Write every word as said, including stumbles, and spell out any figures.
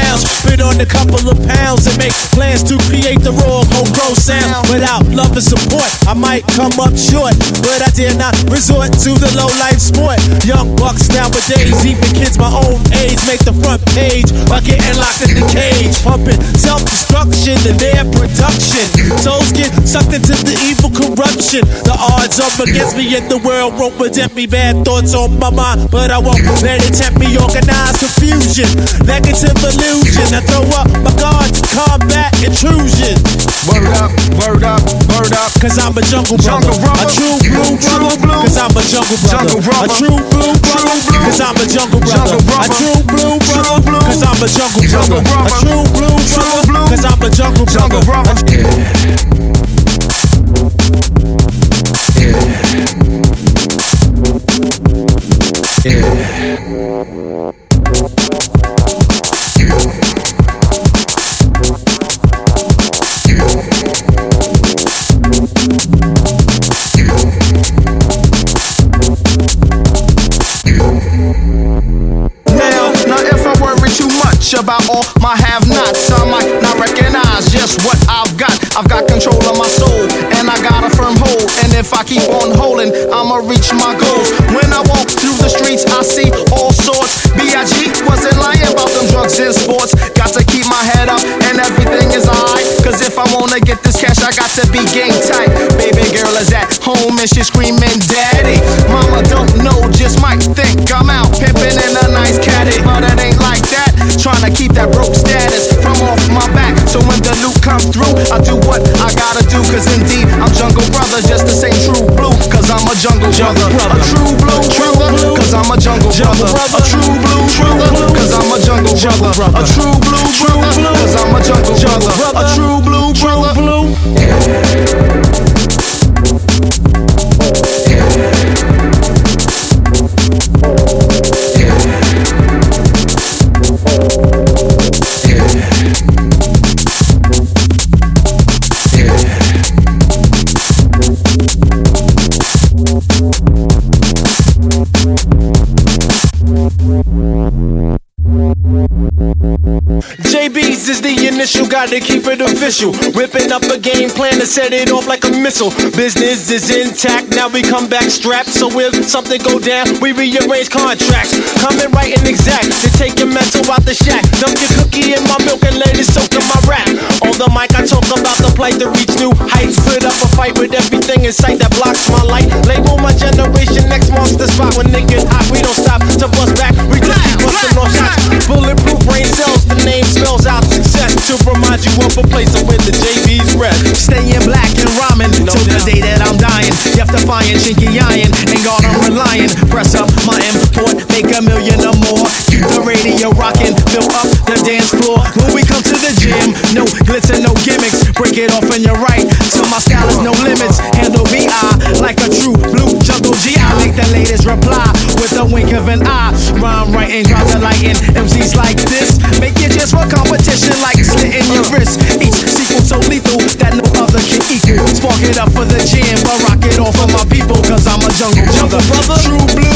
clowns. Fit on a couple of pounds and make plans to create the raw homegrown sound. Without love and support, I might come up short, but I dare not resort to the low-life sport. Young bucks nowadays, even kids my own age, make the front page by getting locked in the cage. Pumping self-destruction in their production. Souls get sucked into the evil corruption. The odds up against me in the world won't protect me. Bad thoughts on my mind, but I won't let it tempt me. Organized confusion, negative illusion. I throw up my guard to combat intrusion. Word up, word up, word up. Cause I'm a jungle brother, a true blue brother. Cause I'm a jungle brother, a true blue brother. Cause I'm a jungle brother, a true blue brother. Cause I'm a jungle brother, a true blue brother. Cause I'm a jungle brother. About all my have-nots, I might not recognize just what I've got. I've got control of my soul, and I got a firm hold. And if I keep on holding, I'ma reach my goals. When I walk through the streets, I see all sorts. B I G wasn't lying about them drugs and sports. Got to keep my head up, and everything is alright. Cause if I wanna get this cash, I got to be game tight. Baby girl is at home, and she's screaming, Daddy. Mama don't know, just might think I'm out pimping in a nice caddy, but it ain't like that. Trying to keep that broke status from off my back. So when the loot comes through, I do what I gotta do. Cause indeed, I'm Jungle Brothers, just the same true blue. Cause I'm a jungle brother, a true blue brother. Cause I'm a jungle brother, a true blue brother. Cause I'm a jungle brother, a true blue brother. Cause I'm a jungle brother, a true blue brother. J B's is the initial, gotta keep it official. Ripping up a game plan to set it off like a missile. Business is intact, now we come back strapped. So if something go down, we rearrange contracts. Coming right and exact, to take your mental out the shack. Dump your cookie in my milk and let it soak in my rap. On the mic I talk about the plight to reach new heights. Put up a fight with everything in sight that blocks my light. Label my generation X marks the spot. When they get hot, we don't stop to bust back. We just keep busting off shots. Bulletproof brain cells, the name spells out success to remind you of a place of where the J B's rest. Staying black and rhyming till the day that I'm dying. Left defying, chinky iron, ain't God I'm relying. Press up my import, make a million or more. Keep the radio rocking, fill up the dance floor. When we come to the gym, no glitz and no gimmicks. Break it off on your right, so my style is no limits. Handle B I like a true blue jungle G. I make the latest reply with a wink of an eye. Rhyme writing, grab the lighting. M Cs like this make it just for competition like slitting your wrist. Each sequel so lethal that no other can equal. Spark it up for the gym, but rock it off for my people. Cause I'm a jungle brother, true blue.